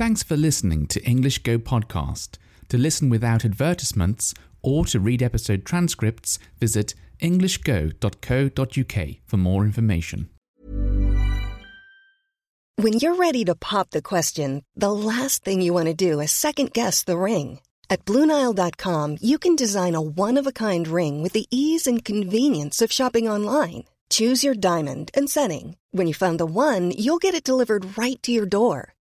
Thanks for listening to English Go podcast. To listen without advertisements or to read episode transcripts, visit englishgo.co.uk for more information. When you're ready to pop the question, the last thing you want to do is second-guess the ring. At BlueNile.com, you can design a one-of-a-kind ring with the ease and convenience of shopping online. Choose your diamond and setting. When you find the one, you'll get it delivered right to your door.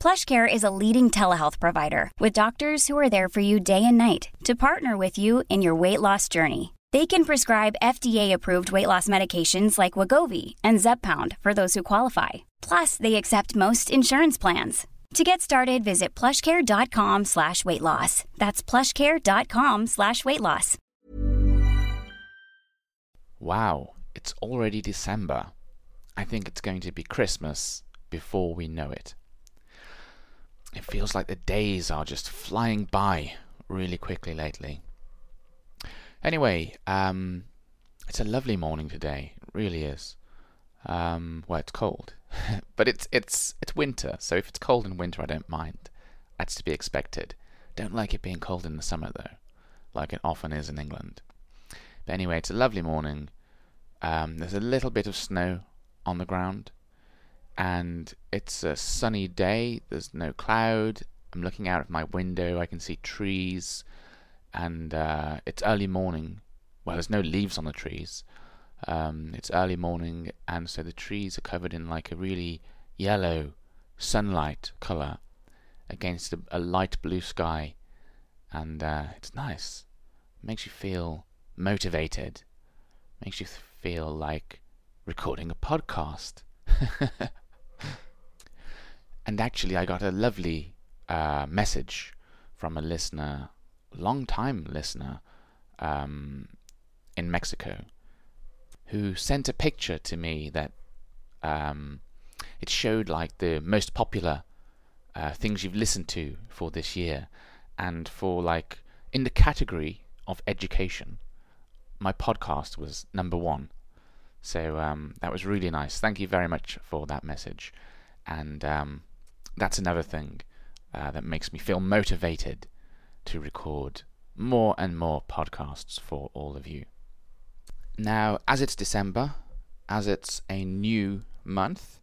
PlushCare is a leading telehealth provider with doctors who are there for you day and night to partner with you in your weight loss journey. They can prescribe FDA-approved weight loss medications like Wegovy and Zepbound for those who qualify. Plus, they accept most insurance plans. To get started, visit plushcare.com/weightloss. That's plushcare.com/weightloss. Wow, it's already December. I think it's going to be Christmas before we know it. It feels like the days are just flying by really quickly lately. Anyway, it's a lovely morning today. It really is. Well, it's cold. But it's winter, so if it's cold in winter, I don't mind. That's to be expected. Don't like it being cold in the summer, though, like it often is in England. But anyway, it's a lovely morning. There's a little bit of snow on the ground, and it's a sunny day. There's no cloud. I'm looking out of my window. I can see trees, and it's early morning. Well, there's no leaves on the trees. It's early morning, and so the trees are covered in like a really yellow sunlight colour against a light blue sky, and it's nice. It makes you feel motivated. It makes you feel like recording a podcast. And actually, I got a lovely message from a listener, long-time listener, in Mexico, who sent a picture to me that it showed like the most popular things you've listened to for this year, and for like in the category of education, my podcast was number one. So that was really nice. Thank you very much for that message, and that's another thing that makes me feel motivated to record more and more podcasts for all of you. Now, as it's December, as it's a new month,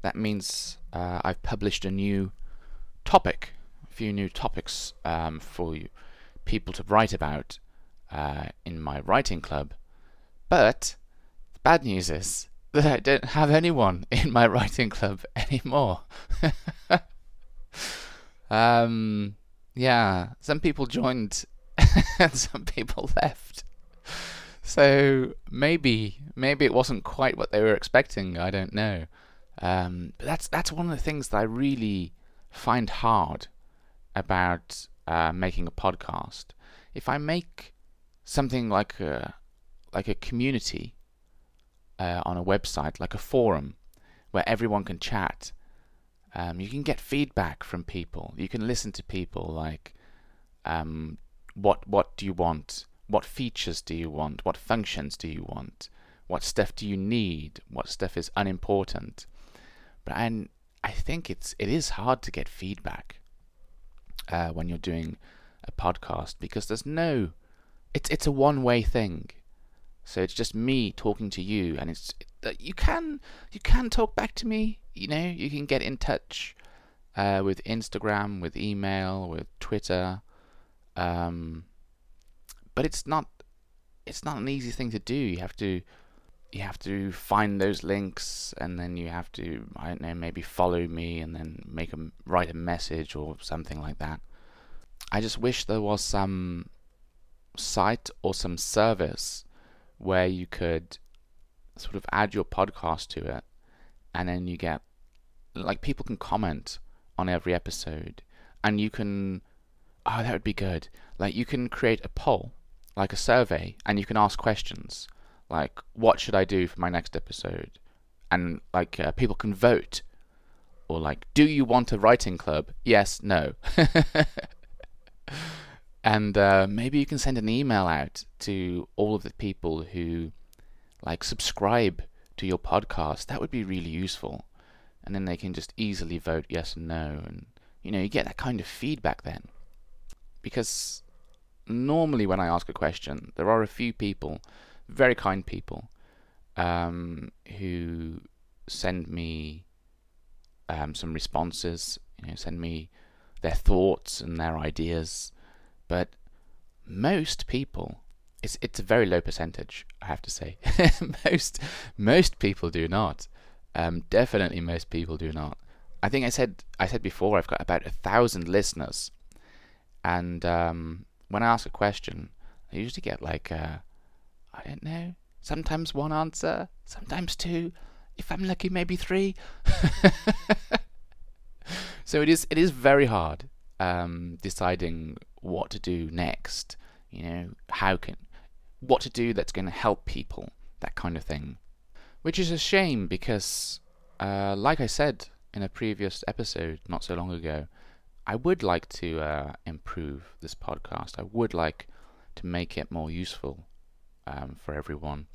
that means I've published a new topic, a few new topics for you people to write about in my writing club. But the bad news is that I don't have anyone in my writing club anymore. Yeah, some people joined and some people left. So maybe it wasn't quite what they were expecting. I don't know. But that's one of the things that I really find hard about making a podcast. If I make something like a community on a website, like a forum where everyone can chat, you can get feedback from people. You can listen to people like, what do you want? What features do you want? What functions do you want? What stuff do you need? What stuff is unimportant? But I think it is hard to get feedback when you're doing a podcast, because there's no... It's a one-way thing. So it's just me talking to you, and you can talk back to me. You know, you can get in touch with Instagram, with email, with Twitter. But it's not it's not an easy thing to do. You have to find those links, and then you have to, I don't know, maybe follow me, and then write a message or something like that. I just wish there was some site or some service where you could sort of add your podcast to it, and then you get, like, people can comment on every episode, and you can, oh, that would be good. Like, you can create a poll, like a survey, and you can ask questions. Like, what should I do for my next episode? And, like, people can vote. Or, like, do you want a writing club? Yes, no. And maybe you can send an email out to all of the people who, like, subscribe to your podcast. That would be really useful. And then they can just easily vote yes and no. And, you know, you get that kind of feedback then. Because normally when I ask a question, there are a few people, very kind people, who send me some responses, you know, send me their thoughts and their ideas. But most people, it's a very low percentage, I have to say. most people do not. Definitely most people do not. I think I said before, I've got about 1,000 listeners, and when I ask a question, I usually get like I don't know, sometimes one answer, sometimes two, if I'm lucky maybe three. So it is very hard deciding what to do next, you know, what to do that's going to help people, that kind of thing. Which is a shame because, like I said in a previous episode not so long ago, I would like to improve this podcast. I would like to make it more useful for everyone.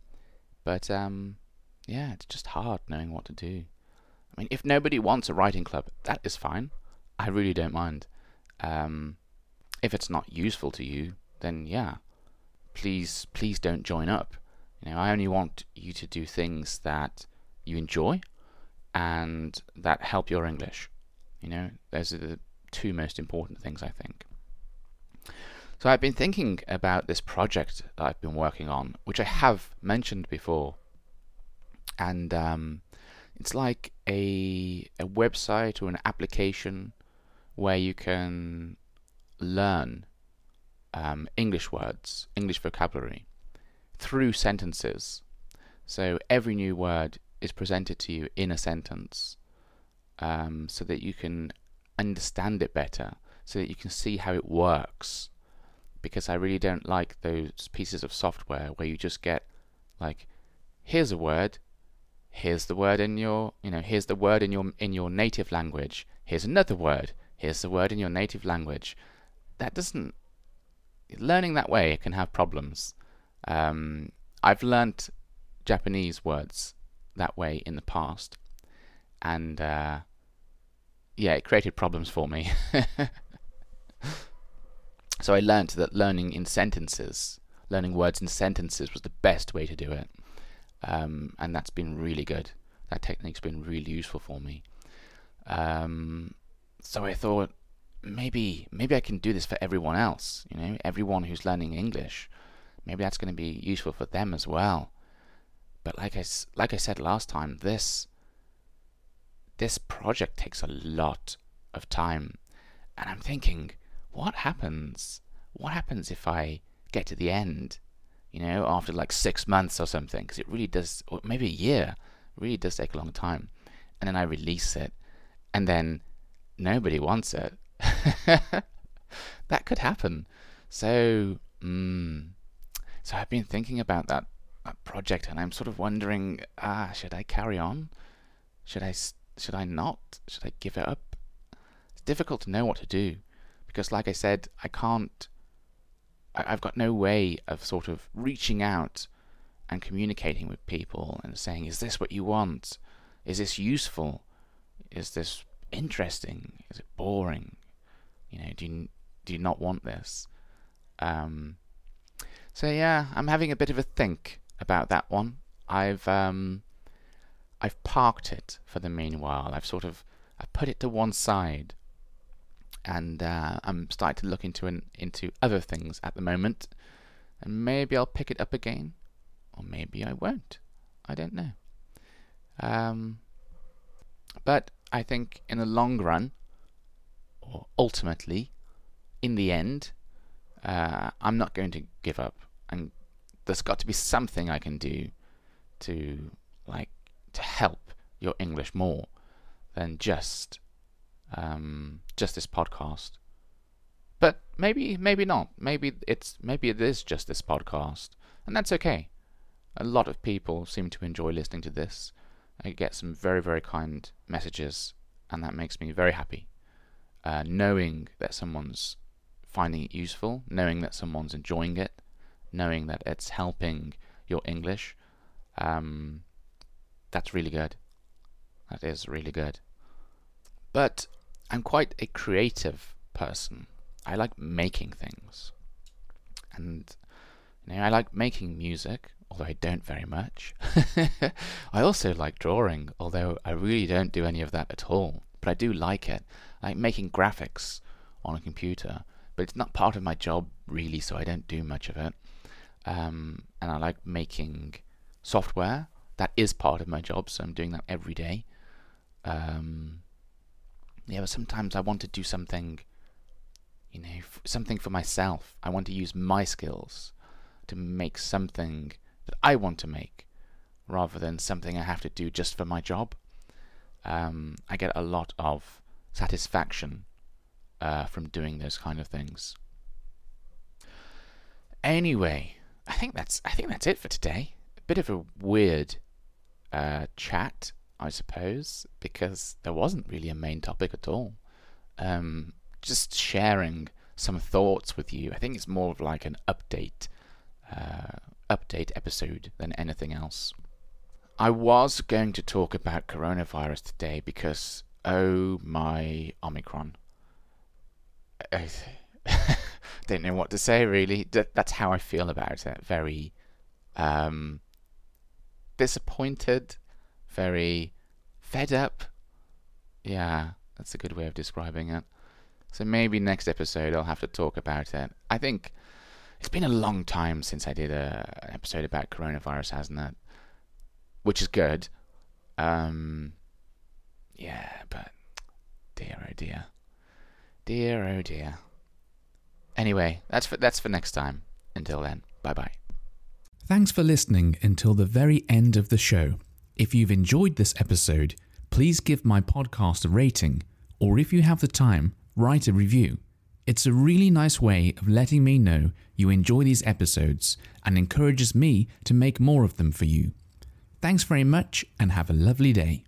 But yeah, it's just hard knowing what to do. I mean, if nobody wants a writing club, that is fine. I really don't mind. If it's not useful to you, then yeah, please don't join up. You know, I only want you to do things that you enjoy and that help your English. You know, those are the two most important things, I think. So I've been thinking about this project that I've been working on, which I have mentioned before, and it's like a website or an application where you can learn English words, English vocabulary, through sentences. So every new word is presented to you in a sentence, so that you can understand it better, so that you can see how it works. Because I really don't like those pieces of software where you just get, like, here's a word, here's the word in your, you know, here's the word in your native language, here's another word, here's the word in your native language. That doesn't, learning that way can have problems. I've learnt Japanese words that way in the past, and yeah, it created problems for me. So I learnt that learning words in sentences was the best way to do it. And that's been really good. That technique's been really useful for me. So I thought, maybe I can do this for everyone else, you know, everyone who's learning English. Maybe that's going to be useful for them as well. But like I said last time, this project takes a lot of time. And I'm thinking, what happens if I get to the end, you know, after like 6 months or something, because it really does, or maybe a year, really does take a long time, and then I release it, and then nobody wants it. That could happen. So so I've been thinking about that project, and I'm sort of wondering, should I carry on, should I not, should I give it up? It's difficult to know what to do. Because like I said, I've got no way of sort of reaching out and communicating with people and saying, is this what you want? Is this useful? Is this interesting? Is it boring? You know, do you not want this? So yeah, I'm having a bit of a think about that one. I've parked it for the meanwhile. I put it to one side. And I'm starting to look into other things at the moment. and maybe I'll pick it up again, or maybe I won't. I don't know. But I think in the long run, or ultimately, in the end, I'm not going to give up. And there's got to be something I can do to help your English more than just this podcast. But maybe not. Maybe it is just this podcast, and that's okay. A lot of people seem to enjoy listening to this. I get some very, very kind messages, and that makes me very happy. Knowing that someone's finding it useful, knowing that someone's enjoying it, knowing that it's helping your English, that's really good. That is really good. But I'm quite a creative person. I like making things. And I like making music, although I don't very much. I also like drawing, although I really don't do any of that at all. But I do like it. I like making graphics on a computer, but it's not part of my job really, so I don't do much of it. And I like making software. That is part of my job, so I'm doing that every day. But sometimes I want to do something, something for myself. I want to use my skills to make something that I want to make, rather than something I have to do just for my job. I get a lot of satisfaction from doing those kind of things. Anyway, I think that's it for today. A bit of a weird chat, I suppose, because there wasn't really a main topic at all. Just sharing some thoughts with you. I think it's more of like an update episode than anything else. I was going to talk about coronavirus today because, oh my, Omicron. I don't know what to say really. That's how I feel about it. Very disappointed, very fed up. Yeah, that's a good way of describing it. So maybe next episode I'll have to talk about it. I think it's been a long time since I did an episode about coronavirus, hasn't it? Which is good. But dear oh dear. Dear oh dear. Anyway, that's for next time. Until then, bye-bye. Thanks for listening until the very end of the show. If you've enjoyed this episode, please give my podcast a rating, or if you have the time, write a review. It's a really nice way of letting me know you enjoy these episodes and encourages me to make more of them for you. Thanks very much and have a lovely day.